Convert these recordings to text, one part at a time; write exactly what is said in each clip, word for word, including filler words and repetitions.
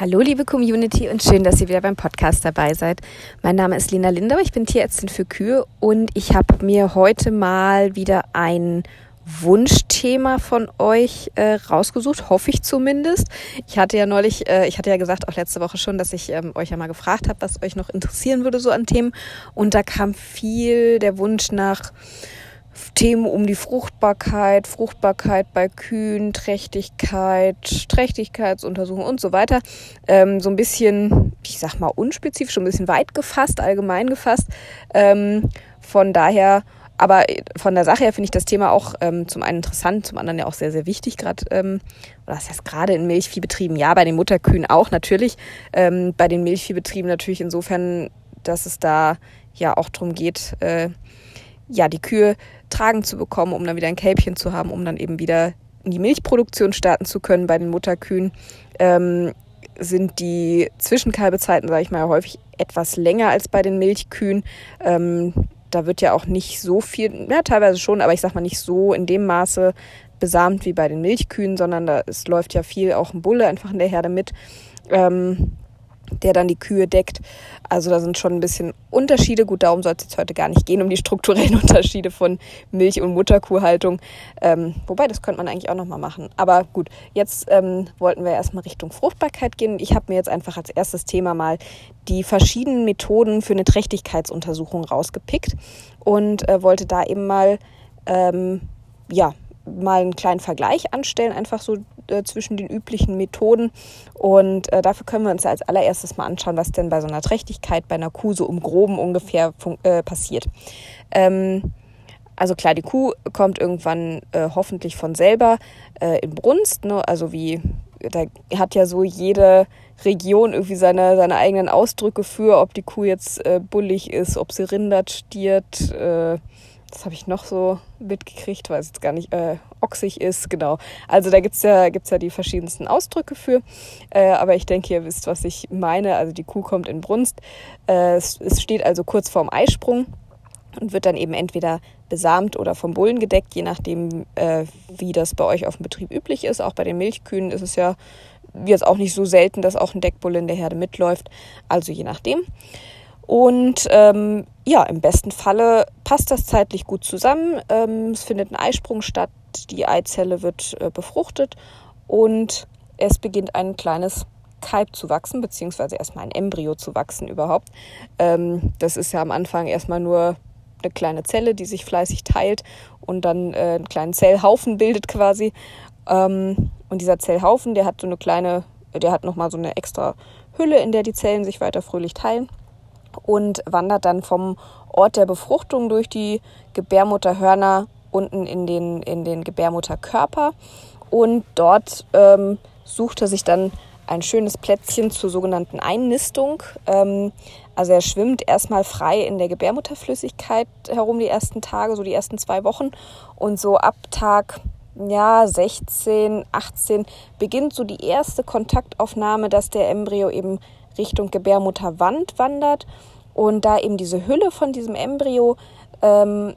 Hallo liebe Community und schön, dass ihr wieder beim Podcast dabei seid. Mein Name ist Lina Lindau, ich bin Tierärztin für Kühe und ich habe mir heute mal wieder ein Wunschthema von euch äh, rausgesucht, hoffe ich zumindest. Ich hatte ja neulich, äh, ich hatte ja gesagt, auch letzte Woche schon, dass ich ähm, euch ja mal gefragt habe, was euch noch interessieren würde so an Themen, und da kam viel der Wunsch nach Themen um die Fruchtbarkeit, Fruchtbarkeit bei Kühen, Trächtigkeit, Trächtigkeitsuntersuchung und so weiter. Ähm, so ein bisschen, ich sag mal unspezifisch, schon ein bisschen weit gefasst, allgemein gefasst. Ähm, von daher, aber von der Sache her finde ich das Thema auch ähm, zum einen interessant, zum anderen ja auch sehr, sehr wichtig, gerade, ähm, oder das heißt gerade in Milchviehbetrieben, ja, bei den Mutterkühen auch natürlich, ähm, bei den Milchviehbetrieben natürlich insofern, dass es da ja auch darum geht, äh, ja, die Kühe tragen zu bekommen, um dann wieder ein Kälbchen zu haben, um dann eben wieder in die Milchproduktion starten zu können. Bei den Mutterkühen ähm, sind die Zwischenkalbezeiten, sage ich mal, häufig etwas länger als bei den Milchkühen. Ähm, da wird ja auch nicht so viel, ja, teilweise schon, aber ich sag mal nicht so in dem Maße besamt wie bei den Milchkühen, sondern da es läuft ja viel auch ein Bulle einfach in der Herde mit, ähm, der dann die Kühe deckt. Also da sind schon ein bisschen Unterschiede. Gut, darum soll es jetzt heute gar nicht gehen, um die strukturellen Unterschiede von Milch- und Mutterkuhhaltung. Ähm, wobei, das könnte man eigentlich auch nochmal machen. Aber gut, jetzt ähm, wollten wir erstmal Richtung Fruchtbarkeit gehen. Ich habe mir jetzt einfach als erstes Thema mal die verschiedenen Methoden für eine Trächtigkeitsuntersuchung rausgepickt und äh, wollte da eben mal, ähm, ja, mal einen kleinen Vergleich anstellen, einfach so äh, zwischen den üblichen Methoden. Und äh, dafür können wir uns ja als allererstes mal anschauen, was denn bei so einer Trächtigkeit bei einer Kuh so im Groben ungefähr fun- äh, passiert. Ähm, also klar, die Kuh kommt irgendwann äh, hoffentlich von selber äh, in Brunst, ne? Also wie, da hat ja so jede Region irgendwie seine, seine eigenen Ausdrücke für, ob die Kuh jetzt äh, bullig ist, ob sie rindert, stiert, äh, das habe ich noch so mitgekriegt, weil es jetzt gar nicht äh, ochsig ist, genau. Also da gibt es ja, gibt's ja die verschiedensten Ausdrücke für, äh, aber ich denke, ihr wisst, was ich meine. Also die Kuh kommt in Brunst, äh, es, es steht also kurz vorm Eisprung und wird dann eben entweder besamt oder vom Bullen gedeckt, je nachdem, äh, wie das bei euch auf dem Betrieb üblich ist. Auch bei den Milchkühen ist es ja jetzt auch nicht so selten, dass auch ein Deckbulle in der Herde mitläuft, also je nachdem. Und ähm, ja, im besten Falle passt das zeitlich gut zusammen. Ähm, es findet ein Eisprung statt, die Eizelle wird äh, befruchtet und es beginnt ein kleines Kalb zu wachsen, beziehungsweise erstmal ein Embryo zu wachsen überhaupt. Ähm, das ist ja am Anfang erstmal nur eine kleine Zelle, die sich fleißig teilt und dann äh, einen kleinen Zellhaufen bildet quasi. Ähm, und dieser Zellhaufen, der hat so eine kleine, der hat nochmal so eine extra Hülle, in der die Zellen sich weiter fröhlich teilen. Und wandert dann vom Ort der Befruchtung durch die Gebärmutterhörner unten in den, in den Gebärmutterkörper. Und dort ähm, sucht er sich dann ein schönes Plätzchen zur sogenannten Einnistung. Ähm, also er schwimmt erstmal frei in der Gebärmutterflüssigkeit herum die ersten Tage, so die ersten zwei Wochen. Und so ab Tag ja, sechzehn, achtzehn beginnt so die erste Kontaktaufnahme, dass der Embryo eben Richtung Gebärmutterwand wandert und da eben diese Hülle von diesem Embryo ähm,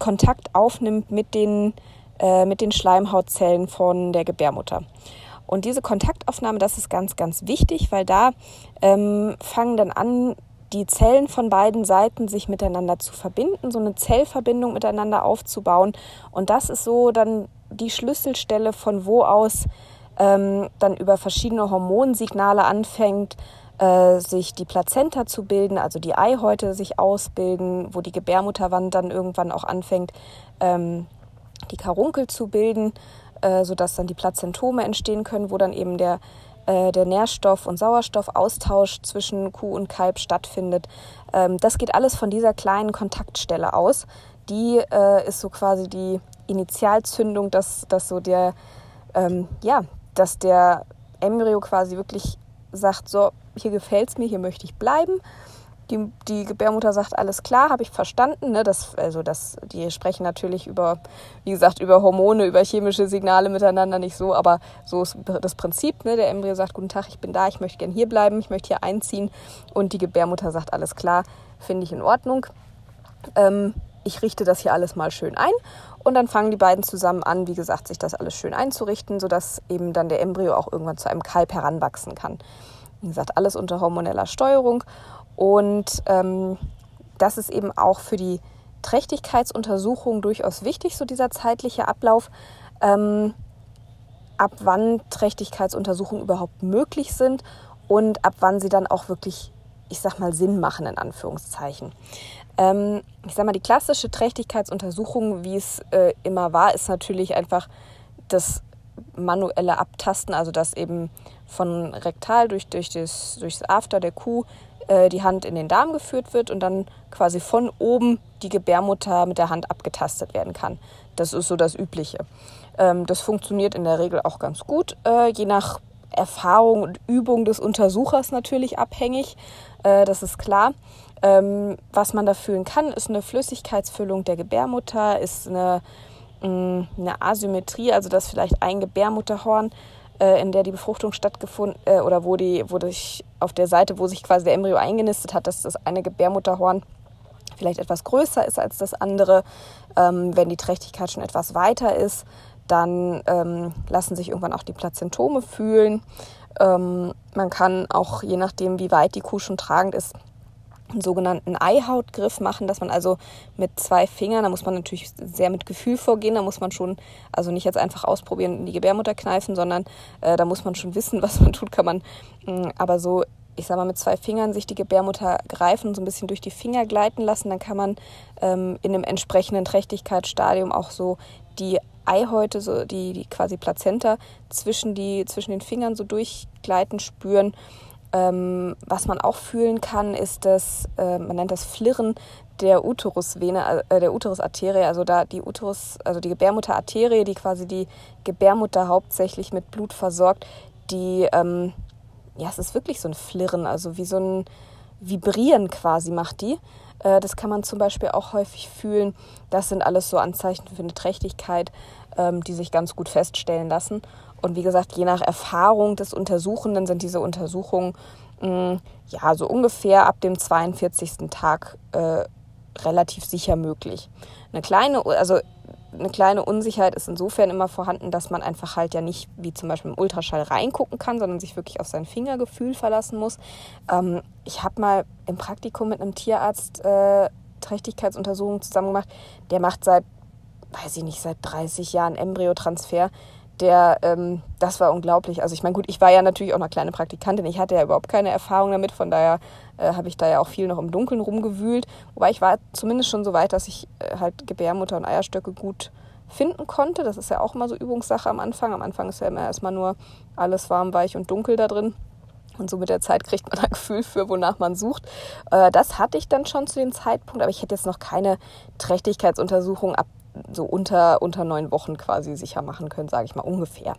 Kontakt aufnimmt mit den, äh, mit den Schleimhautzellen von der Gebärmutter. Und diese Kontaktaufnahme, das ist ganz, ganz wichtig, weil da ähm, fangen dann an, die Zellen von beiden Seiten sich miteinander zu verbinden, so eine Zellverbindung miteinander aufzubauen. Und das ist so dann die Schlüsselstelle, von wo aus ähm, dann über verschiedene Hormonsignale anfängt, äh, sich die Plazenta zu bilden, also die Eihäute sich ausbilden, wo die Gebärmutterwand dann irgendwann auch anfängt, ähm, die Karunkel zu bilden, äh, sodass dann die Plazentome entstehen können, wo dann eben der der Nährstoff- und Sauerstoffaustausch zwischen Kuh und Kalb stattfindet. Das geht alles von dieser kleinen Kontaktstelle aus. Die ist so quasi die Initialzündung, dass, dass, so der, ähm, ja, dass der Embryo quasi wirklich sagt, so, hier gefällt es mir, hier möchte ich bleiben. Die, die Gebärmutter sagt, alles klar, habe ich verstanden. Ne? Das, also das, die sprechen natürlich über, wie gesagt, über Hormone, über chemische Signale miteinander nicht so, aber so ist das Prinzip. Ne? Der Embryo sagt, guten Tag, ich bin da, ich möchte gerne hier bleiben, ich möchte hier einziehen. Und die Gebärmutter sagt, alles klar, finde ich in Ordnung. Ähm, ich richte das hier alles mal schön ein. Und dann fangen die beiden zusammen an, wie gesagt, sich das alles schön einzurichten, sodass eben dann der Embryo auch irgendwann zu einem Kalb heranwachsen kann. Wie gesagt, alles unter hormoneller Steuerung. Und ähm, das ist eben auch für die Trächtigkeitsuntersuchung durchaus wichtig, so dieser zeitliche Ablauf, ähm, ab wann Trächtigkeitsuntersuchungen überhaupt möglich sind und ab wann sie dann auch wirklich, ich sag mal, Sinn machen, in Anführungszeichen. Ähm, ich sag mal, die klassische Trächtigkeitsuntersuchung, wie es äh, immer war, ist natürlich einfach das manuelle Abtasten, also dass eben von rektal durch, durch, das, durch das After der Kuh äh, die Hand in den Darm geführt wird und dann quasi von oben die Gebärmutter mit der Hand abgetastet werden kann. Das ist so das Übliche. Ähm, das funktioniert in der Regel auch ganz gut, äh, je nach Erfahrung und Übung des Untersuchers natürlich abhängig, äh, das ist klar. Ähm, was man da fühlen kann, ist eine Flüssigkeitsfüllung der Gebärmutter, ist eine, mh, eine Asymmetrie, also dass vielleicht ein Gebärmutterhorn, äh, in der die Befruchtung stattgefunden äh, oder wo die, wo durch, auf der Seite, wo sich quasi der Embryo eingenistet hat, dass das eine Gebärmutterhorn vielleicht etwas größer ist als das andere. Ähm, wenn die Trächtigkeit schon etwas weiter ist, dann ähm, lassen sich irgendwann auch die Plazentome fühlen. Ähm, man kann auch, je nachdem, wie weit die Kuh schon tragend ist, einen sogenannten Eihautgriff machen, dass man also mit zwei Fingern, da muss man natürlich sehr mit Gefühl vorgehen, da muss man schon, also nicht jetzt einfach ausprobieren und in die Gebärmutter kneifen, sondern äh, da muss man schon wissen, was man tut, kann man mh, aber so, ich sag mal, mit zwei Fingern sich die Gebärmutter greifen und so ein bisschen durch die Finger gleiten lassen, dann kann man ähm, in einem entsprechenden Trächtigkeitsstadium auch so die Eihäute, so die, die quasi Plazenta zwischen, die, zwischen den Fingern so durchgleiten spüren. Ähm, was man auch fühlen kann, ist das, äh, man nennt das Flirren der Uterusvene, äh, der Uterusarterie, also da die Uterus, also die Gebärmutterarterie, die quasi die Gebärmutter hauptsächlich mit Blut versorgt, die, ähm, ja, es ist wirklich so ein Flirren, also wie so ein Vibrieren quasi macht die. Äh, das kann man zum Beispiel auch häufig fühlen. Das sind alles so Anzeichen für eine Trächtigkeit, ähm, die sich ganz gut feststellen lassen. Und wie gesagt, je nach Erfahrung des Untersuchenden sind diese Untersuchungen mh, ja so ungefähr ab dem zweiundvierzigsten Tag äh, relativ sicher möglich. Eine kleine, also eine kleine Unsicherheit ist insofern immer vorhanden, dass man einfach halt ja nicht wie zum Beispiel im Ultraschall reingucken kann, sondern sich wirklich auf sein Fingergefühl verlassen muss. Ähm, ich habe mal im Praktikum mit einem Tierarzt äh, Trächtigkeitsuntersuchungen zusammen gemacht. Der macht seit, weiß ich nicht, seit dreißig Jahren Embryotransfer. Der, ähm, das war unglaublich. Also ich meine, gut, ich war ja natürlich auch eine kleine Praktikantin. Ich hatte ja überhaupt keine Erfahrung damit. Von daher äh, habe ich da ja auch viel noch im Dunkeln rumgewühlt. Wobei ich war zumindest schon so weit, dass ich äh, halt Gebärmutter und Eierstöcke gut finden konnte. Das ist ja auch immer so Übungssache am Anfang. Am Anfang ist ja immer erstmal nur alles warm, weich und dunkel da drin. Und so mit der Zeit kriegt man ein Gefühl für, wonach man sucht. Äh, das hatte ich dann schon zu dem Zeitpunkt. Aber ich hätte jetzt noch keine Trächtigkeitsuntersuchung ab so unter, unter neun Wochen quasi sicher machen können, sage ich mal ungefähr.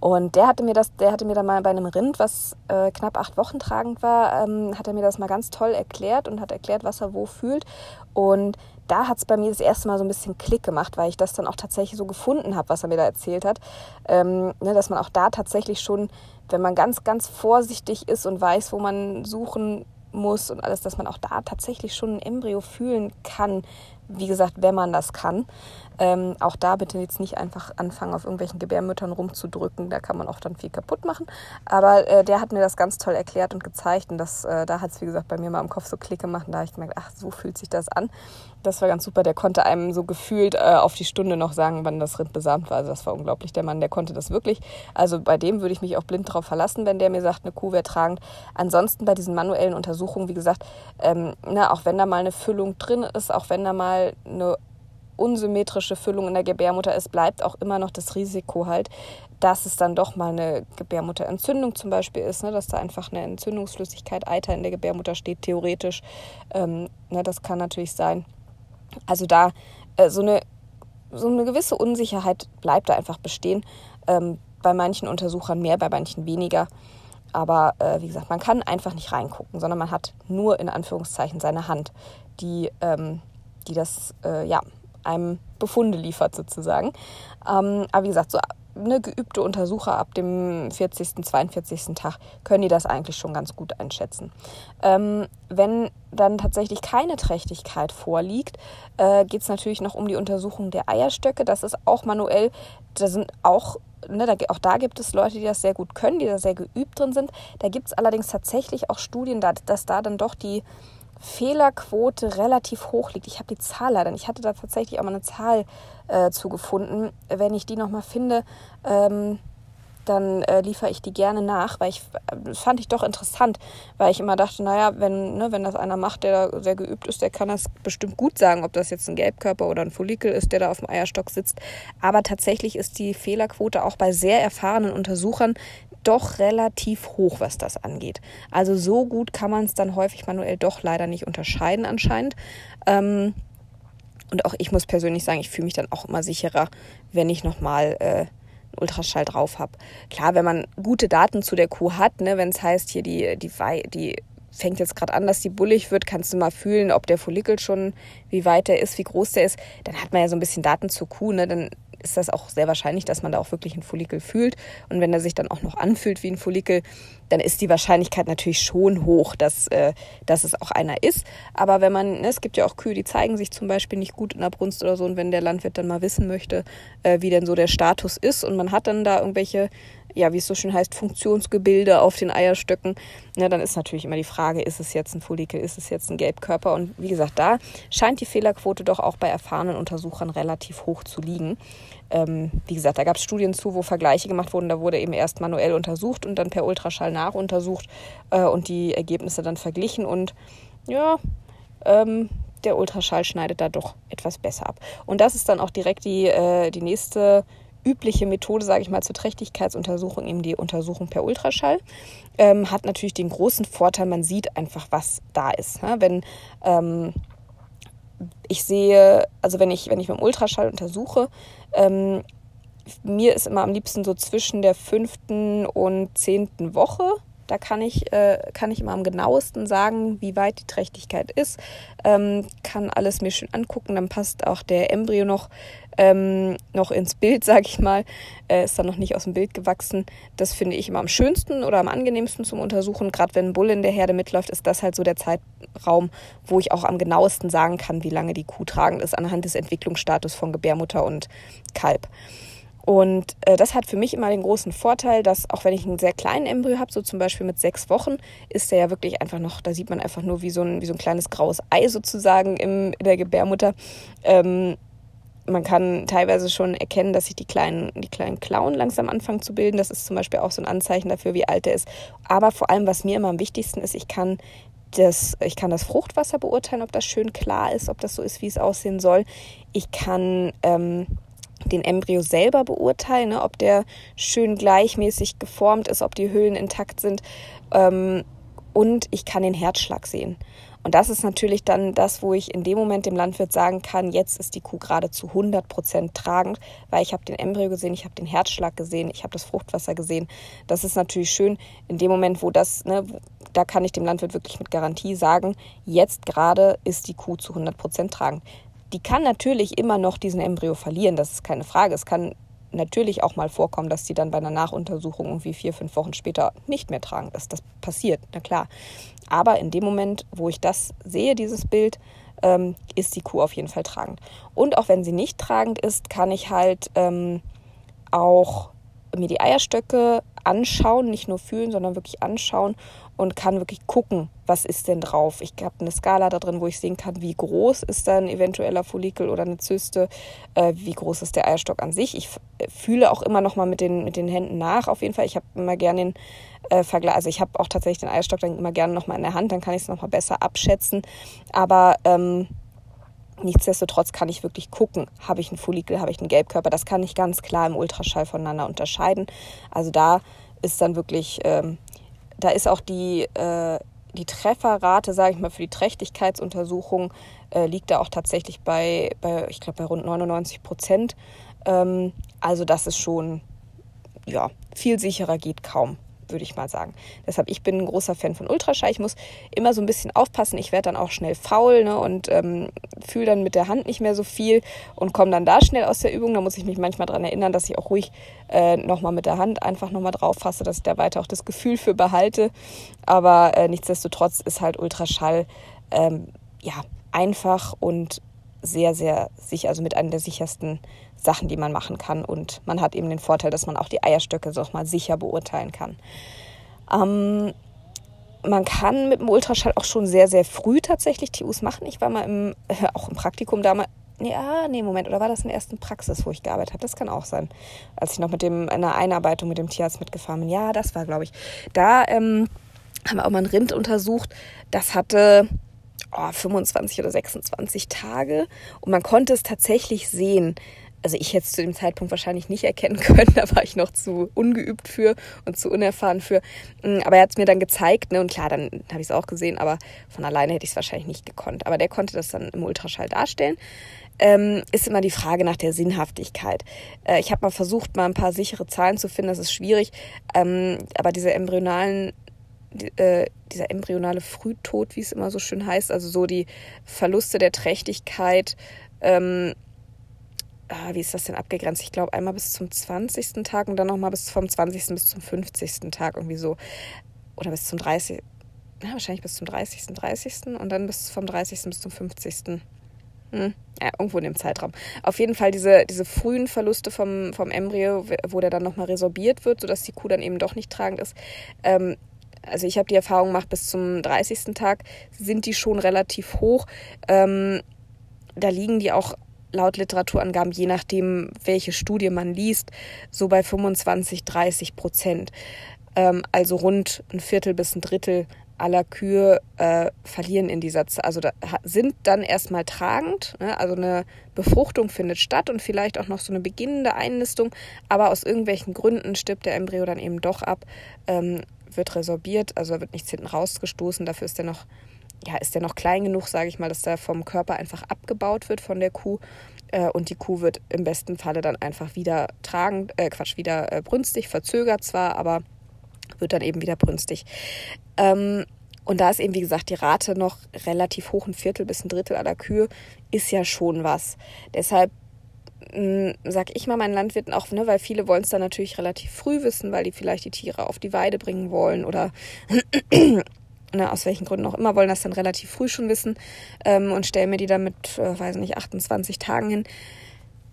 Und der hatte mir das, der hatte mir dann mal bei einem Rind, was äh, knapp acht Wochen tragend war, ähm, hat er mir das mal ganz toll erklärt und hat erklärt, was er wo fühlt. Und da hat es bei mir das erste Mal so ein bisschen Klick gemacht, weil ich das dann auch tatsächlich so gefunden habe, was er mir da erzählt hat. Ähm, ne, dass man auch da tatsächlich schon, wenn man ganz, ganz vorsichtig ist und weiß, wo man suchen muss und alles, dass man auch da tatsächlich schon ein Embryo fühlen kann. Wie gesagt, wenn man das kann. Ähm, auch da bitte jetzt nicht einfach anfangen, auf irgendwelchen Gebärmüttern rumzudrücken. Da kann man auch dann viel kaputt machen. Aber äh, der hat mir das ganz toll erklärt und gezeigt. Und das, äh, da hat es, wie gesagt, bei mir mal im Kopf so Klick gemacht. Und da habe ich gemerkt, ach, so fühlt sich das an. Das war ganz super. Der konnte einem so gefühlt äh, auf die Stunde noch sagen, wann das Rind besamt war. Also das war unglaublich. Der Mann, der konnte das wirklich. Also bei dem würde ich mich auch blind drauf verlassen, wenn der mir sagt, eine Kuh wäre tragend. Ansonsten bei diesen manuellen Untersuchungen, wie gesagt, ähm, na, auch wenn da mal eine Füllung drin ist, auch wenn da mal eine unsymmetrische Füllung in der Gebärmutter ist, bleibt auch immer noch das Risiko halt, dass es dann doch mal eine Gebärmutterentzündung zum Beispiel ist, ne, dass da einfach eine Entzündungsflüssigkeit, Eiter in der Gebärmutter steht, theoretisch. Ähm, ne, das kann natürlich sein. Also da äh, so eine, so eine gewisse Unsicherheit bleibt da einfach bestehen. Ähm, bei manchen Untersuchern mehr, bei manchen weniger. Aber äh, wie gesagt, man kann einfach nicht reingucken, sondern man hat nur in Anführungszeichen seine Hand, die ähm, die das äh, ja, einem Befunde liefert sozusagen. Ähm, aber wie gesagt, so ne, geübte Untersucher ab dem vierzigsten, zweiundvierzigsten Tag können die das eigentlich schon ganz gut einschätzen. Ähm, wenn dann tatsächlich keine Trächtigkeit vorliegt, äh, geht es natürlich noch um die Untersuchung der Eierstöcke. Das ist auch manuell, da sind auch Ne, da, auch da gibt es Leute, die das sehr gut können, die da sehr geübt drin sind. Da gibt es allerdings tatsächlich auch Studien, da, dass da dann doch die Fehlerquote relativ hoch liegt. Ich habe die Zahl leider nicht. Ich hatte da tatsächlich auch mal eine Zahl äh, zugefunden. Wenn ich die nochmal finde, ähm, dann äh, liefere ich die gerne nach, weil ich, das fand ich doch interessant, weil ich immer dachte, naja, wenn, ne, wenn das einer macht, der da sehr geübt ist, der kann das bestimmt gut sagen, ob das jetzt ein Gelbkörper oder ein Follikel ist, der da auf dem Eierstock sitzt. Aber tatsächlich ist die Fehlerquote auch bei sehr erfahrenen Untersuchern doch relativ hoch, was das angeht. Also so gut kann man es dann häufig manuell doch leider nicht unterscheiden anscheinend. Ähm, und auch ich muss persönlich sagen, ich fühle mich dann auch immer sicherer, wenn ich nochmal Äh, Ultraschall drauf habe. Klar, wenn man gute Daten zu der Kuh hat, ne, wenn es heißt, hier die, die, die fängt jetzt gerade an, dass die bullig wird, kannst du mal fühlen, ob der Follikel schon, wie weit der ist, wie groß der ist, dann hat man ja so ein bisschen Daten zur Kuh, ne, dann ist das auch sehr wahrscheinlich, dass man da auch wirklich einen Follikel fühlt. Und wenn er sich dann auch noch anfühlt wie ein Follikel, dann ist die Wahrscheinlichkeit natürlich schon hoch, dass, äh, dass es auch einer ist. Aber wenn man, ne, es gibt ja auch Kühe, die zeigen sich zum Beispiel nicht gut in der Brunst oder so. Und wenn der Landwirt dann mal wissen möchte, äh, wie denn so der Status ist und man hat dann da irgendwelche, ja, wie es so schön heißt, Funktionsgebilde auf den Eierstöcken, ne, dann ist natürlich immer die Frage, ist es jetzt ein Follikel, ist es jetzt ein Gelbkörper? Und wie gesagt, da scheint die Fehlerquote doch auch bei erfahrenen Untersuchern relativ hoch zu liegen. Ähm, wie gesagt, da gab es Studien zu, wo Vergleiche gemacht wurden. Da wurde eben erst manuell untersucht und dann per Ultraschall nachuntersucht äh, und die Ergebnisse dann verglichen. Und ja, ähm, der Ultraschall schneidet da doch etwas besser ab. Und das ist dann auch direkt die, äh, die nächste übliche Methode, sage ich mal, zur Trächtigkeitsuntersuchung, eben die Untersuchung per Ultraschall, ähm, hat natürlich den großen Vorteil, man sieht einfach, was da ist. Ne? Wenn ähm, ich sehe, also wenn ich, wenn ich mit dem Ultraschall untersuche, ähm, mir ist immer am liebsten so zwischen der fünften und zehnten Woche, da kann ich, äh, kann ich immer am genauesten sagen, wie weit die Trächtigkeit ist, ähm, kann alles mir schön angucken, dann passt auch der Embryo noch Ähm, noch ins Bild, sage ich mal, äh, ist dann noch nicht aus dem Bild gewachsen. Das finde ich immer am schönsten oder am angenehmsten zum Untersuchen. Gerade wenn ein Bulle in der Herde mitläuft, ist das halt so der Zeitraum, wo ich auch am genauesten sagen kann, wie lange die Kuh tragend ist, anhand des Entwicklungsstatus von Gebärmutter und Kalb. Und äh, das hat für mich immer den großen Vorteil, dass auch wenn ich einen sehr kleinen Embryo habe, so zum Beispiel mit sechs Wochen, ist der ja wirklich einfach noch, da sieht man einfach nur wie so ein, wie so ein kleines graues Ei sozusagen im, in der Gebärmutter. Ähm, Man kann teilweise schon erkennen, dass sich die kleinen, die kleinen Klauen langsam anfangen zu bilden. Das ist zum Beispiel auch so ein Anzeichen dafür, wie alt er ist. Aber vor allem, was mir immer am wichtigsten ist, ich kann das, ich kann das Fruchtwasser beurteilen, ob das schön klar ist, ob das so ist, wie es aussehen soll. Ich kann ähm, den Embryo selber beurteilen, ne, ob der schön gleichmäßig geformt ist, ob die Höhlen intakt sind. Ähm, und ich kann den Herzschlag sehen. Und das ist natürlich dann das, wo ich in dem Moment dem Landwirt sagen kann, jetzt ist die Kuh gerade zu hundert Prozent tragend, weil ich habe den Embryo gesehen, ich habe den Herzschlag gesehen, ich habe das Fruchtwasser gesehen. Das ist natürlich schön in dem Moment, wo das, ne, da kann ich dem Landwirt wirklich mit Garantie sagen, jetzt gerade ist die Kuh zu hundert Prozent tragend. Die kann natürlich immer noch diesen Embryo verlieren, das ist keine Frage. Es kann natürlich auch mal vorkommen, dass die dann bei einer Nachuntersuchung irgendwie vier, fünf Wochen später nicht mehr tragend ist. Das passiert, na klar. Aber in dem Moment, wo ich das sehe, dieses Bild, ähm, ist die Kuh auf jeden Fall tragend. Und auch wenn sie nicht tragend ist, kann ich halt ähm, auch mir die Eierstöcke anschauen, nicht nur fühlen, sondern wirklich anschauen und kann wirklich gucken, was ist denn drauf. Ich habe eine Skala da drin, wo ich sehen kann, wie groß ist da ein eventueller Follikel oder eine Zyste, äh, wie groß ist der Eierstock an sich. Ich fühle auch immer noch mal mit den, mit den Händen nach, auf jeden Fall. Ich habe immer gerne den äh, Vergleich, also ich habe auch tatsächlich den Eierstock dann immer gerne noch mal in der Hand, dann kann ich es noch mal besser abschätzen. Aber ähm, nichtsdestotrotz kann ich wirklich gucken, habe ich einen Follikel, habe ich einen Gelbkörper. Das kann ich ganz klar im Ultraschall voneinander unterscheiden. Also da ist dann wirklich, ähm, da ist auch die, äh, die Trefferrate, sage ich mal, für die Trächtigkeitsuntersuchung äh, liegt da auch tatsächlich bei, bei ich glaube, bei rund neunundneunzig Prozent. Ähm, also das ist schon, ja, viel sicherer geht kaum würde ich mal sagen. Deshalb, ich bin ein großer Fan von Ultraschall. Ich muss immer so ein bisschen aufpassen. Ich werde dann auch schnell faul, ne, und ähm, fühle dann mit der Hand nicht mehr so viel und komme dann da schnell aus der Übung. Da muss ich mich manchmal daran erinnern, dass ich auch ruhig äh, nochmal mit der Hand einfach nochmal drauf fasse, dass ich da weiter auch das Gefühl für behalte. Aber äh, nichtsdestotrotz ist halt Ultraschall ähm, ja, einfach und sehr, sehr sicher, also mit einer der sichersten Sachen, die man machen kann. Und man hat eben den Vorteil, dass man auch die Eierstöcke so mal sicher beurteilen kann. Ähm, man kann mit dem Ultraschall auch schon sehr, sehr früh tatsächlich T U's machen. Ich war mal im, äh, auch im Praktikum damals. Ja, nee, Moment, oder war das in der ersten Praxis, wo ich gearbeitet habe? Das kann auch sein. Als ich noch mit dem, in der Einarbeitung mit dem Tierarzt mitgefahren bin. Ja, das war, glaube ich. Da ähm, haben wir auch mal ein Rind untersucht. Das hatte... Oh, fünfundzwanzig oder sechsundzwanzig Tage und man konnte es tatsächlich sehen. Also ich hätte es zu dem Zeitpunkt wahrscheinlich nicht erkennen können, da war ich noch zu ungeübt für und zu unerfahren für. Aber er hat es mir dann gezeigt, ne? Und klar, dann habe ich es auch gesehen, aber von alleine hätte ich es wahrscheinlich nicht gekonnt. Aber der konnte das dann im Ultraschall darstellen. Ähm, ist immer die Frage nach der Sinnhaftigkeit. Äh, ich habe mal versucht, mal ein paar sichere Zahlen zu finden, das ist schwierig, ähm, aber diese embryonalen Die, äh, dieser embryonale Frühtod, wie es immer so schön heißt, also so die Verluste der Trächtigkeit, ähm, ah, wie ist das denn abgegrenzt? Ich glaube einmal bis zum zwanzigsten Tag und dann nochmal bis vom zwanzigsten bis zum fünfzigsten Tag irgendwie so. Oder bis zum dreißigsten Ja, wahrscheinlich bis zum dreißigsten und dann bis vom dreißigsten bis zum fünfzigsten Hm, ja, irgendwo in dem Zeitraum. Auf jeden Fall diese, diese frühen Verluste vom, vom Embryo, wo der dann nochmal resorbiert wird, sodass die Kuh dann eben doch nicht tragend ist. Ähm, Also ich habe die Erfahrung gemacht, bis zum dreißigsten Tag sind die schon relativ hoch. Ähm, da liegen die auch laut Literaturangaben, je nachdem, welche Studie man liest, so bei fünfundzwanzig, dreißig Prozent. Ähm, also rund ein Viertel bis ein Drittel aller Kühe äh, verlieren in dieser Zeit. Also da sind dann erstmal tragend, ne? Also eine Befruchtung findet statt und vielleicht auch noch so eine beginnende Einnistung. Aber aus irgendwelchen Gründen stirbt der Embryo dann eben doch ab. Ähm, wird resorbiert, also da wird nichts hinten rausgestoßen, dafür ist der noch, ja, ist der noch klein genug, sage ich mal, dass der vom Körper einfach abgebaut wird von der Kuh äh, und die Kuh wird im besten Falle dann einfach wieder tragend, äh, Quatsch, wieder äh, brünstig, verzögert zwar, aber wird dann eben wieder brünstig. Ähm, und da ist eben, wie gesagt, die Rate noch relativ hoch, ein Viertel bis ein Drittel aller Kühe ist ja schon was. Deshalb sag ich mal meinen Landwirten auch, ne, weil viele wollen es dann natürlich relativ früh wissen, weil die vielleicht die Tiere auf die Weide bringen wollen oder ne, aus welchen Gründen auch immer, wollen das dann relativ früh schon wissen ähm, und stellen mir die dann mit, äh, weiß nicht, achtundzwanzig Tagen hin.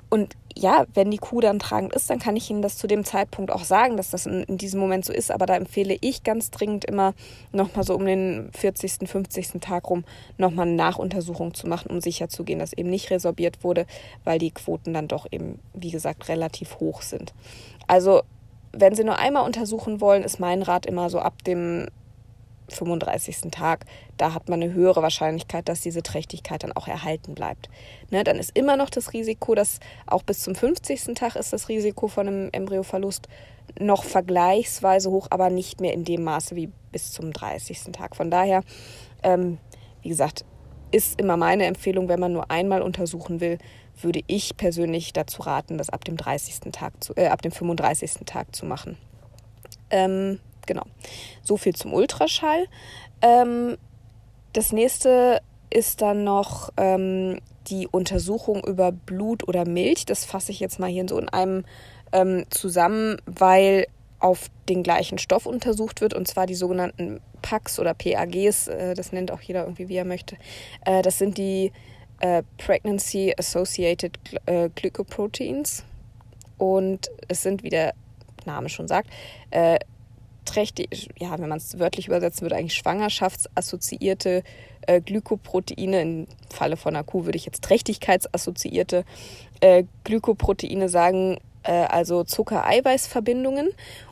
Und ja, wenn die Kuh dann tragend ist, dann kann ich Ihnen das zu dem Zeitpunkt auch sagen, dass das in, in diesem Moment so ist. Aber da empfehle ich ganz dringend immer nochmal so um den vierzigsten, fünfzigsten Tag rum nochmal eine Nachuntersuchung zu machen, um sicherzugehen, dass eben nicht resorbiert wurde, weil die Quoten dann doch eben, wie gesagt, relativ hoch sind. Also wenn Sie nur einmal untersuchen wollen, ist mein Rat immer so ab dem fünfunddreißigsten Tag, da hat man eine höhere Wahrscheinlichkeit, dass diese Trächtigkeit dann auch erhalten bleibt. Ne, dann ist immer noch das Risiko, dass auch bis zum fünfzigsten Tag ist das Risiko von einem Embryoverlust noch vergleichsweise hoch, aber nicht mehr in dem Maße wie bis zum dreißigsten Tag. Von daher, ähm, wie gesagt, ist immer meine Empfehlung, wenn man nur einmal untersuchen will, würde ich persönlich dazu raten, das ab dem dreißigsten Tag zu, äh, ab dem fünfunddreißigsten Tag zu machen. Ähm, Genau, so viel zum Ultraschall. Ähm, das nächste ist dann noch ähm, die Untersuchung über Blut oder Milch. Das fasse ich jetzt mal hier so in einem ähm, zusammen, weil auf den gleichen Stoff untersucht wird, und zwar die sogenannten P A Gs oder P A Gs. Äh, das nennt auch jeder irgendwie, wie er möchte. Äh, das sind die äh, Pregnancy Associated Glycoproteins und es sind, wie der Name schon sagt, äh, Trächtig, ja, wenn man es wörtlich übersetzen würde, eigentlich schwangerschaftsassoziierte äh, Glykoproteine, im Falle von einer Kuh würde ich jetzt trächtigkeitsassoziierte äh, Glykoproteine sagen, äh, also Zucker-Eiweiß-Verbindungen.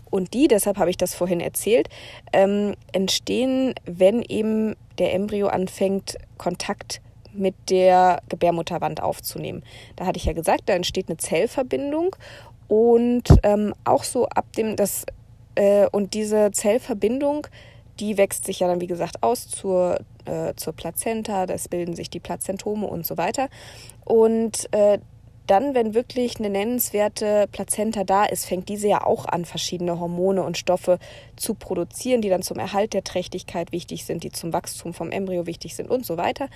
Und die, deshalb habe ich das vorhin erzählt, ähm, entstehen, wenn eben der Embryo anfängt, Kontakt mit der Gebärmutterwand aufzunehmen. Da hatte ich ja gesagt, da entsteht eine Zellverbindung und ähm, auch so ab dem, das Und diese Zellverbindung, die wächst sich ja dann, wie gesagt, aus zur, äh, zur Plazenta, das bilden sich die Plazentome und so weiter. Und äh, Dann, wenn wirklich eine nennenswerte Plazenta da ist, fängt diese ja auch an, verschiedene Hormone und Stoffe zu produzieren, die dann zum Erhalt der Trächtigkeit wichtig sind, die zum Wachstum vom Embryo wichtig sind und so weiter.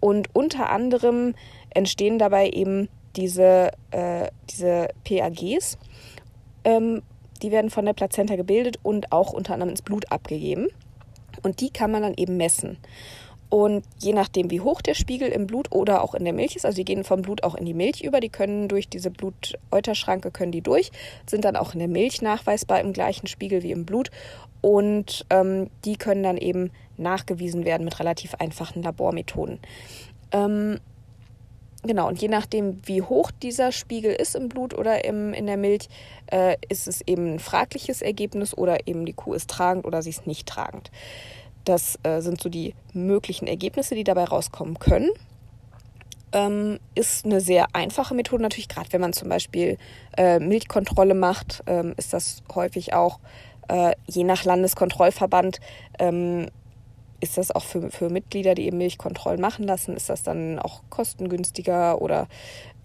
Und unter anderem entstehen dabei eben diese, äh, diese P A Gs, ähm, die werden von der Plazenta gebildet und auch unter anderem ins Blut abgegeben. Und die kann man dann eben messen. Und je nachdem, wie hoch der Spiegel im Blut oder auch in der Milch ist, also die gehen vom Blut auch in die Milch über, die können durch diese Blutäuterschranke, können die durch, sind dann auch in der Milch nachweisbar im gleichen Spiegel wie im Blut. Und ähm, die können dann eben nachgewiesen werden mit relativ einfachen Labormethoden. Ähm, genau, und je nachdem, wie hoch dieser Spiegel ist im Blut oder im, in der Milch, äh, ist es eben ein fragliches Ergebnis oder eben die Kuh ist tragend oder sie ist nicht tragend. Das äh, sind so die möglichen Ergebnisse, die dabei rauskommen können. Ähm, ist eine sehr einfache Methode natürlich, gerade wenn man zum Beispiel äh, Milchkontrolle macht, ähm, ist das häufig auch, äh, je nach Landeskontrollverband, ähm, ist das auch für, für Mitglieder, die eben Milchkontrollen machen lassen, ist das dann auch kostengünstiger oder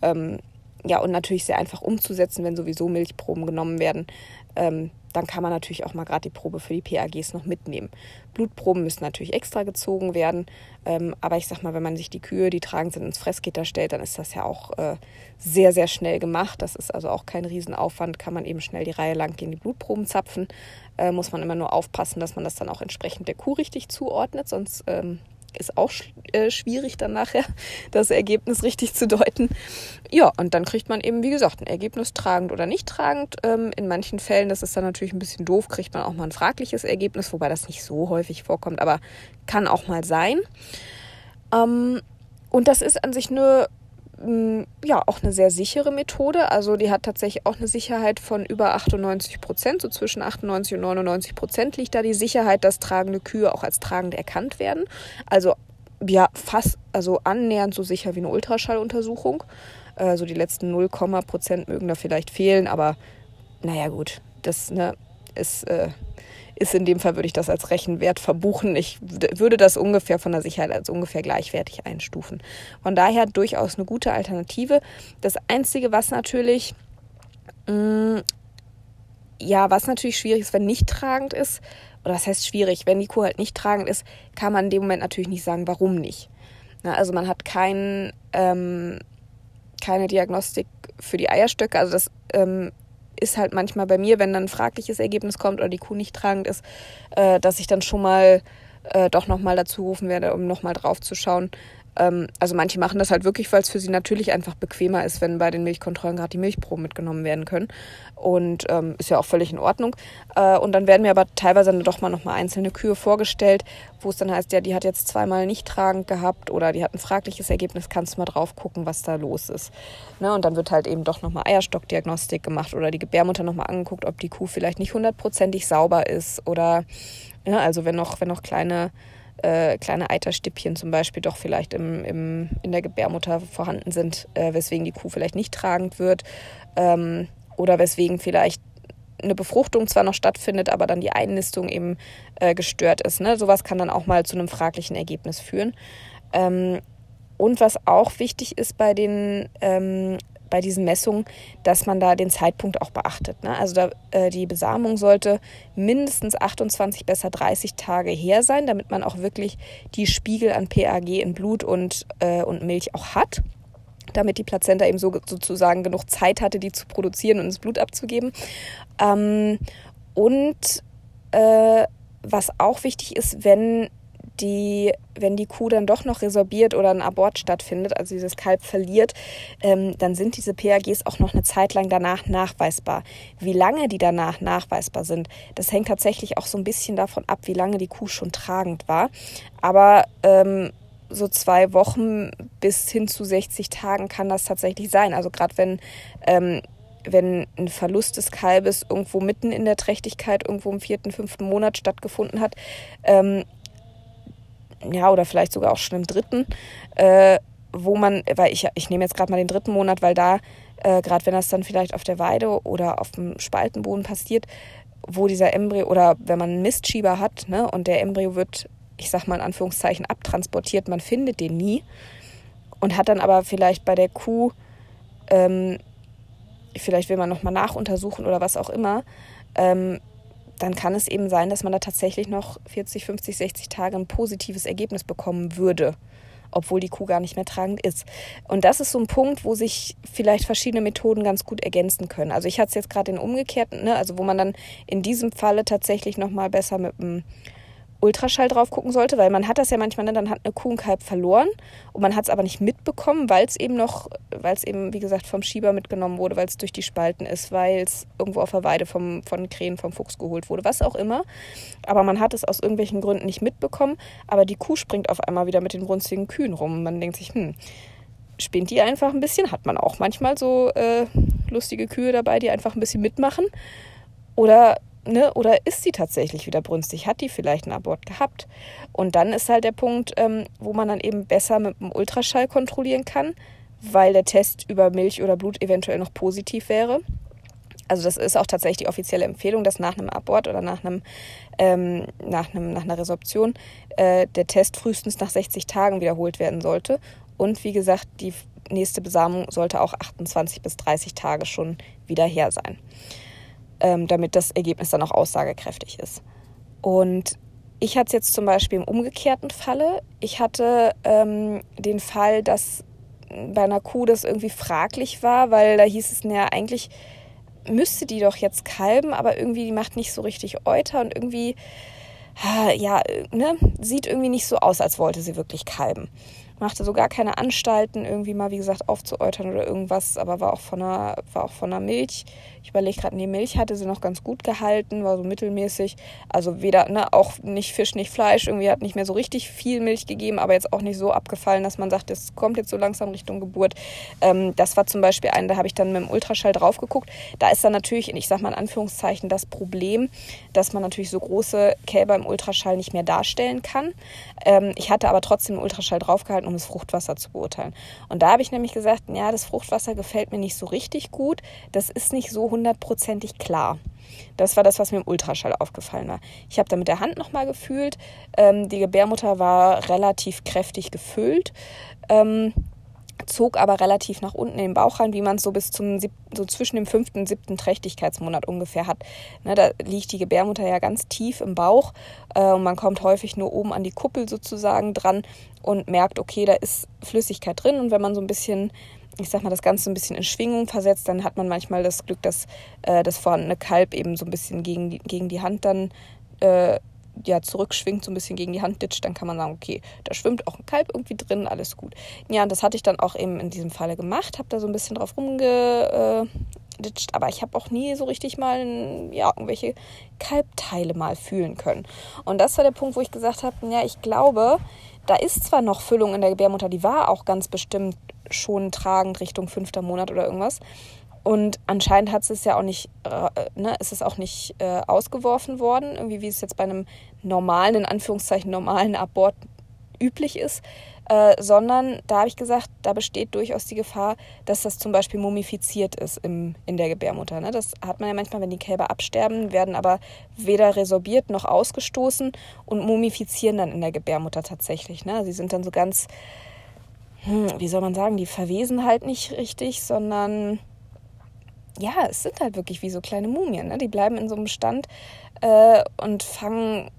ähm, ja, und natürlich sehr einfach umzusetzen, wenn sowieso Milchproben genommen werden. Ähm, dann kann man natürlich auch mal gerade die Probe für die P A Gs noch mitnehmen. Blutproben müssen natürlich extra gezogen werden, ähm, aber ich sag mal, wenn man sich die Kühe, die tragend sind, ins Fressgitter stellt, dann ist das ja auch äh, sehr, sehr schnell gemacht. Das ist also auch kein Riesenaufwand, kann man eben schnell die Reihe lang gehen, die Blutproben zapfen. Äh, muss man immer nur aufpassen, dass man das dann auch entsprechend der Kuh richtig zuordnet, sonst ähm, ist auch sch- äh, schwierig dann nachher das Ergebnis richtig zu deuten. Ja, und dann kriegt man eben, wie gesagt, ein Ergebnis tragend oder nicht tragend. Ähm, in manchen Fällen, das ist dann natürlich ein bisschen doof, kriegt man auch mal ein fragliches Ergebnis, wobei das nicht so häufig vorkommt, aber kann auch mal sein. Ähm, und das ist an sich eine, mh, ja, auch eine sehr sichere Methode. Also die hat tatsächlich auch eine Sicherheit von über achtundneunzig Prozent, so zwischen achtundneunzig und neunundneunzig Prozent liegt da die Sicherheit, dass tragende Kühe auch als tragend erkannt werden. Also ja, fast, also annähernd so sicher wie eine Ultraschalluntersuchung. Also die letzten null Komma Prozent mögen da vielleicht fehlen, aber naja gut, das ne, ist, äh, ist in dem Fall, würde ich das als Rechenwert verbuchen. Ich d- würde das ungefähr von der Sicherheit als ungefähr gleichwertig einstufen. Von daher durchaus eine gute Alternative. Das Einzige, was natürlich, mh, ja, was natürlich schwierig ist, wenn nicht tragend ist, oder das heißt schwierig, wenn die Kuh halt nicht tragend ist, kann man in dem Moment natürlich nicht sagen, warum nicht. Na, also man hat keinen... Ähm, keine Diagnostik für die Eierstöcke, also das ähm, ist halt manchmal bei mir, wenn dann ein fragliches Ergebnis kommt oder die Kuh nicht tragend ist, äh, dass ich dann schon mal äh, doch nochmal dazu rufen werde, um nochmal drauf zu schauen. Ähm, also manche machen das halt wirklich, weil es für sie natürlich einfach bequemer ist, wenn bei den Milchkontrollen gerade die Milchproben mitgenommen werden können und ähm, ist ja auch völlig in Ordnung. Äh, und dann werden mir aber teilweise dann doch mal nochmal einzelne Kühe vorgestellt, wo es dann heißt, ja, die hat jetzt zweimal nicht tragend gehabt oder die hat ein fragliches Ergebnis, kannst du mal drauf gucken, was da los ist. Ne? Und dann wird halt eben doch nochmal Eierstockdiagnostik gemacht oder die Gebärmutter nochmal angeguckt, ob die Kuh vielleicht nicht hundertprozentig sauber ist oder ja, also wenn noch, wenn noch kleine Äh, kleine Eiterstippchen zum Beispiel doch vielleicht im, im, in der Gebärmutter vorhanden sind, äh, weswegen die Kuh vielleicht nicht tragend wird ähm, oder weswegen vielleicht eine Befruchtung zwar noch stattfindet, aber dann die Einnistung eben äh, gestört ist. Ne? Sowas kann dann auch mal zu einem fraglichen Ergebnis führen. Ähm, und was auch wichtig ist bei den ähm, bei diesen Messungen, dass man da den Zeitpunkt auch beachtet. Ne? Also da, äh, die Besamung sollte mindestens achtundzwanzig, besser dreißig Tage her sein, damit man auch wirklich die Spiegel an P A G in Blut und, äh, und Milch auch hat, damit die Plazenta eben so, sozusagen genug Zeit hatte, die zu produzieren und ins Blut abzugeben. Ähm, und äh, was auch wichtig ist, wenn die, wenn die Kuh dann doch noch resorbiert oder ein Abort stattfindet, also dieses Kalb verliert, ähm, dann sind diese P A Gs auch noch eine Zeit lang danach nachweisbar. Wie lange die danach nachweisbar sind, das hängt tatsächlich auch so ein bisschen davon ab, wie lange die Kuh schon tragend war. Aber ähm, so zwei Wochen bis hin zu sechzig Tagen kann das tatsächlich sein. Also gerade wenn... Ähm, wenn ein Verlust des Kalbes irgendwo mitten in der Trächtigkeit, irgendwo im vierten, fünften Monat stattgefunden hat, ähm, ja, oder vielleicht sogar auch schon im dritten, äh, wo man, weil ich, ich nehme jetzt gerade mal den dritten Monat, weil da, äh, gerade wenn das dann vielleicht auf der Weide oder auf dem Spaltenboden passiert, wo dieser Embryo, oder wenn man einen Mistschieber hat, ne, und der Embryo wird, ich sag mal in Anführungszeichen, abtransportiert, man findet den nie und hat dann aber vielleicht bei der Kuh ähm, vielleicht will man nochmal nachuntersuchen oder was auch immer, ähm, dann kann es eben sein, dass man da tatsächlich noch vierzig, fünfzig, sechzig Tage ein positives Ergebnis bekommen würde, obwohl die Kuh gar nicht mehr tragend ist. Und das ist so ein Punkt, wo sich vielleicht verschiedene Methoden ganz gut ergänzen können. Also ich hatte es jetzt gerade den umgekehrten, ne? Also wo man dann in diesem Falle tatsächlich nochmal besser mit einem Ultraschall drauf gucken sollte, weil man hat das ja manchmal, ne? Dann hat eine Kuh einen Kalb verloren und man hat es aber nicht mitbekommen, weil es eben noch, weil es eben, wie gesagt, vom Schieber mitgenommen wurde, weil es durch die Spalten ist, weil es irgendwo auf der Weide vom, von Krähen, vom Fuchs geholt wurde, was auch immer. Aber man hat es aus irgendwelchen Gründen nicht mitbekommen, aber die Kuh springt auf einmal wieder mit den brunstigen Kühen rum und man denkt sich, hm, spinnt die einfach ein bisschen, hat man auch manchmal so äh, lustige Kühe dabei, die einfach ein bisschen mitmachen oder Ne, oder ist sie tatsächlich wieder brünstig? Hat die vielleicht einen Abort gehabt? Und dann ist halt der Punkt, ähm, wo man dann eben besser mit dem Ultraschall kontrollieren kann, weil der Test über Milch oder Blut eventuell noch positiv wäre. Also das ist auch tatsächlich die offizielle Empfehlung, dass nach einem Abort oder nach, einem, ähm, nach, einem, nach einer Resorption äh, der Test frühestens nach sechzig Tagen wiederholt werden sollte. Und wie gesagt, die nächste Besamung sollte auch achtundzwanzig bis dreißig Tage schon wieder her sein, damit das Ergebnis dann auch aussagekräftig ist. Und ich hatte es jetzt zum Beispiel im umgekehrten Falle. Ich hatte ähm, den Fall, dass bei einer Kuh das irgendwie fraglich war, weil da hieß es, naja, eigentlich müsste die doch jetzt kalben, aber irgendwie die macht nicht so richtig Euter und irgendwie, ja, ne, sieht irgendwie nicht so aus, als wollte sie wirklich kalben. Machte so gar keine Anstalten, irgendwie mal, wie gesagt, aufzuäutern oder irgendwas, aber war auch von der, war auch von der Milch. Ich überlege gerade, nee, Milch hatte sie noch ganz gut gehalten, war so mittelmäßig. Also weder, ne, auch nicht Fisch, nicht Fleisch, irgendwie hat nicht mehr so richtig viel Milch gegeben, aber jetzt auch nicht so abgefallen, dass man sagt, das kommt jetzt so langsam Richtung Geburt. Ähm, das war zum Beispiel ein, da habe ich dann mit dem Ultraschall drauf geguckt. Da ist dann natürlich, ich sag mal in Anführungszeichen, das Problem, dass man natürlich so große Kälber im Ultraschall nicht mehr darstellen kann. Ähm, ich hatte aber trotzdem den Ultraschall draufgehalten, um das Fruchtwasser zu beurteilen. Und da habe ich nämlich gesagt, ja, das Fruchtwasser gefällt mir nicht so richtig gut. Das ist nicht so hundertprozentig klar. Das war das, was mir im Ultraschall aufgefallen war. Ich habe da mit der Hand nochmal gefühlt. Ähm, die Gebärmutter war relativ kräftig gefüllt, ähm, zog aber relativ nach unten in den Bauch rein, wie man es so bis zum sieb- so zwischen dem fünften und siebten Trächtigkeitsmonat ungefähr hat. Ne, da liegt die Gebärmutter ja ganz tief im Bauch äh, und man kommt häufig nur oben an die Kuppel sozusagen dran und merkt, okay, da ist Flüssigkeit drin. Und wenn man so ein bisschen, ich sag mal, das Ganze ein bisschen in Schwingung versetzt, dann hat man manchmal das Glück, dass äh, das vorhandene Kalb eben so ein bisschen gegen die, gegen die Hand dann äh, ja, zurückschwingt, so ein bisschen gegen die Hand ditcht. Dann kann man sagen, okay, da schwimmt auch ein Kalb irgendwie drin, alles gut. Ja, und das hatte ich dann auch eben in diesem Falle gemacht, habe da so ein bisschen drauf rumgeditscht, aber ich habe auch nie so richtig mal, ja, irgendwelche Kalbteile mal fühlen können. Und das war der Punkt, wo ich gesagt habe, ja, ich glaube, da ist zwar noch Füllung in der Gebärmutter, die war auch ganz bestimmt schon tragend Richtung fünfter Monat oder irgendwas. Und anscheinend hat es ja auch nicht, äh, ne, ist es auch nicht äh, ausgeworfen worden, irgendwie wie es jetzt bei einem normalen, in Anführungszeichen normalen Abort üblich ist, äh, sondern da habe ich gesagt, da besteht durchaus die Gefahr, dass das zum Beispiel mumifiziert ist im, in der Gebärmutter. Ne? Das hat man ja manchmal, wenn die Kälber absterben, werden aber weder resorbiert noch ausgestoßen und mumifizieren dann in der Gebärmutter tatsächlich. Ne? Sie sind dann so ganz, hm, wie soll man sagen, die verwesen halt nicht richtig, sondern ja, es sind halt wirklich wie so kleine Mumien. Ne? Die bleiben in so einem Stand äh, und fangen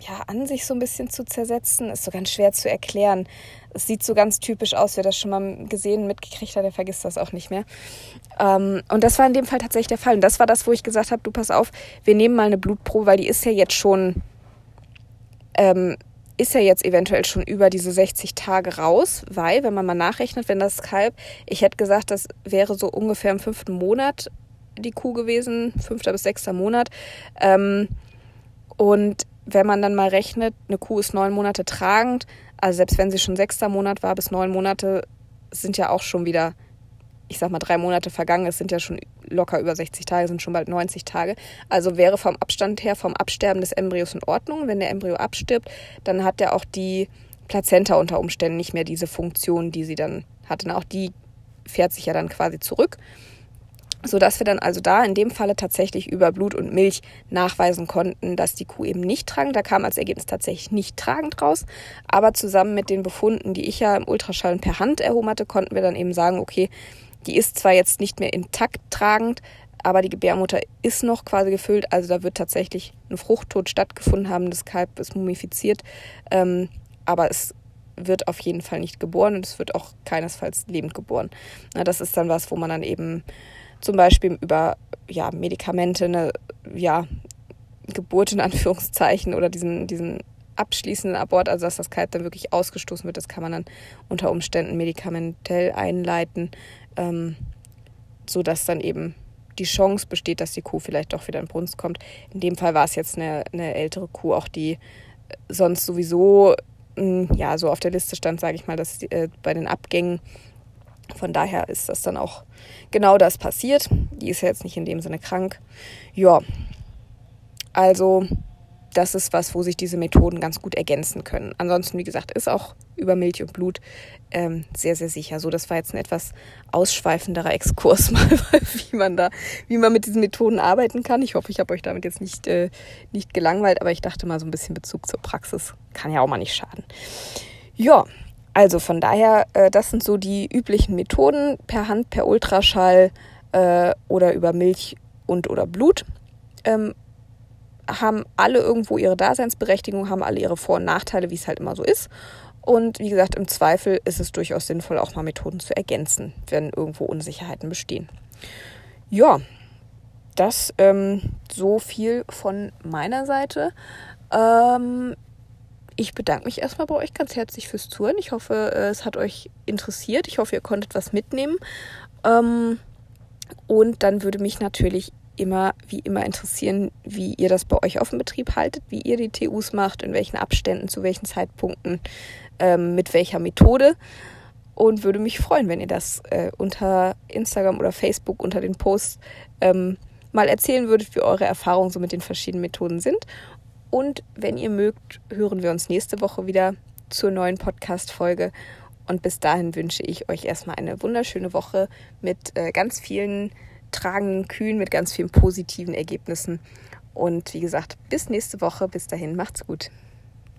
ja an, sich so ein bisschen zu zersetzen. Ist so ganz schwer zu erklären. Es sieht so ganz typisch aus. Wer das schon mal gesehen, mitgekriegt hat, der vergisst das auch nicht mehr. Ähm, und das war in dem Fall tatsächlich der Fall. Und das war das, wo ich gesagt habe, du pass auf, wir nehmen mal eine Blutprobe, weil die ist ja jetzt schon... Ähm, ist ja jetzt eventuell schon über diese sechzig Tage raus, weil, wenn man mal nachrechnet, wenn das Kalb, ich hätte gesagt, das wäre so ungefähr im fünften Monat die Kuh gewesen, fünfter bis sechster Monat. Ähm, und wenn man dann mal rechnet, eine Kuh ist neun Monate tragend, also selbst wenn sie schon sechster Monat war, bis neun Monate sind ja auch schon wieder, ich sag mal, drei Monate vergangen, es sind ja schon locker über sechzig Tage, sind schon bald neunzig Tage. Also wäre vom Abstand her, vom Absterben des Embryos in Ordnung. Wenn der Embryo abstirbt, dann hat ja auch die Plazenta unter Umständen nicht mehr diese Funktion, die sie dann hatte. Und auch die fährt sich ja dann quasi zurück, sodass wir dann also da in dem Falle tatsächlich über Blut und Milch nachweisen konnten, dass die Kuh eben nicht tragend, da kam als Ergebnis tatsächlich nicht tragend raus, aber zusammen mit den Befunden, die ich ja im Ultraschall per Hand erhoben hatte, konnten wir dann eben sagen, okay, Die ist zwar jetzt nicht mehr intakt tragend, aber die Gebärmutter ist noch quasi gefüllt. Also da wird tatsächlich ein Fruchttod stattgefunden haben. Das Kalb ist mumifiziert. Ähm, aber es wird auf jeden Fall nicht geboren und es wird auch keinesfalls lebend geboren. Na, das ist dann was, wo man dann eben zum Beispiel über ja, Medikamente, eine ja, Geburt in Anführungszeichen oder diesen, diesen abschließenden Abort, also dass das Kalb dann wirklich ausgestoßen wird, das kann man dann unter Umständen medikamentell einleiten, ähm, sodass dann eben die Chance besteht, dass die Kuh vielleicht doch wieder in Brunst kommt. In dem Fall war es jetzt eine, eine ältere Kuh, auch die sonst sowieso ja so auf der Liste stand, sage ich mal, dass äh, bei den Abgängen. Von daher ist das dann auch genau das passiert. Die ist ja jetzt nicht in dem Sinne krank. Ja, also das ist was, wo sich diese Methoden ganz gut ergänzen können. Ansonsten, wie gesagt, ist auch über Milch und Blut ähm, sehr, sehr sicher. So, das war jetzt ein etwas ausschweifenderer Exkurs mal, wie man da, wie man mit diesen Methoden arbeiten kann. Ich hoffe, ich habe euch damit jetzt nicht, äh, nicht gelangweilt, aber ich dachte mal, so ein bisschen Bezug zur Praxis kann ja auch mal nicht schaden. Ja, also von daher, äh, das sind so die üblichen Methoden per Hand, per Ultraschall äh, oder über Milch und oder Blut. Ähm, haben alle irgendwo ihre Daseinsberechtigung, haben alle ihre Vor- und Nachteile, wie es halt immer so ist. Und wie gesagt, im Zweifel ist es durchaus sinnvoll, auch mal Methoden zu ergänzen, wenn irgendwo Unsicherheiten bestehen. Ja, das ähm, so viel von meiner Seite. Ähm, ich bedanke mich erstmal bei euch ganz herzlich fürs Zuhören. Ich hoffe, es hat euch interessiert. Ich hoffe, ihr konntet was mitnehmen. Ähm, und dann würde mich natürlich immer, wie immer interessieren, wie ihr das bei euch auf dem Betrieb haltet, wie ihr die T Us macht, in welchen Abständen, zu welchen Zeitpunkten, ähm, mit welcher Methode, und würde mich freuen, wenn ihr das äh, unter Instagram oder Facebook unter den Posts ähm, mal erzählen würdet, wie eure Erfahrungen so mit den verschiedenen Methoden sind. Und wenn ihr mögt, hören wir uns nächste Woche wieder zur neuen Podcast-Folge. Und bis dahin wünsche ich euch erstmal eine wunderschöne Woche mit äh, ganz vielen tragenden Kühen, mit ganz vielen positiven Ergebnissen. Und wie gesagt, bis nächste Woche. Bis dahin, macht's gut.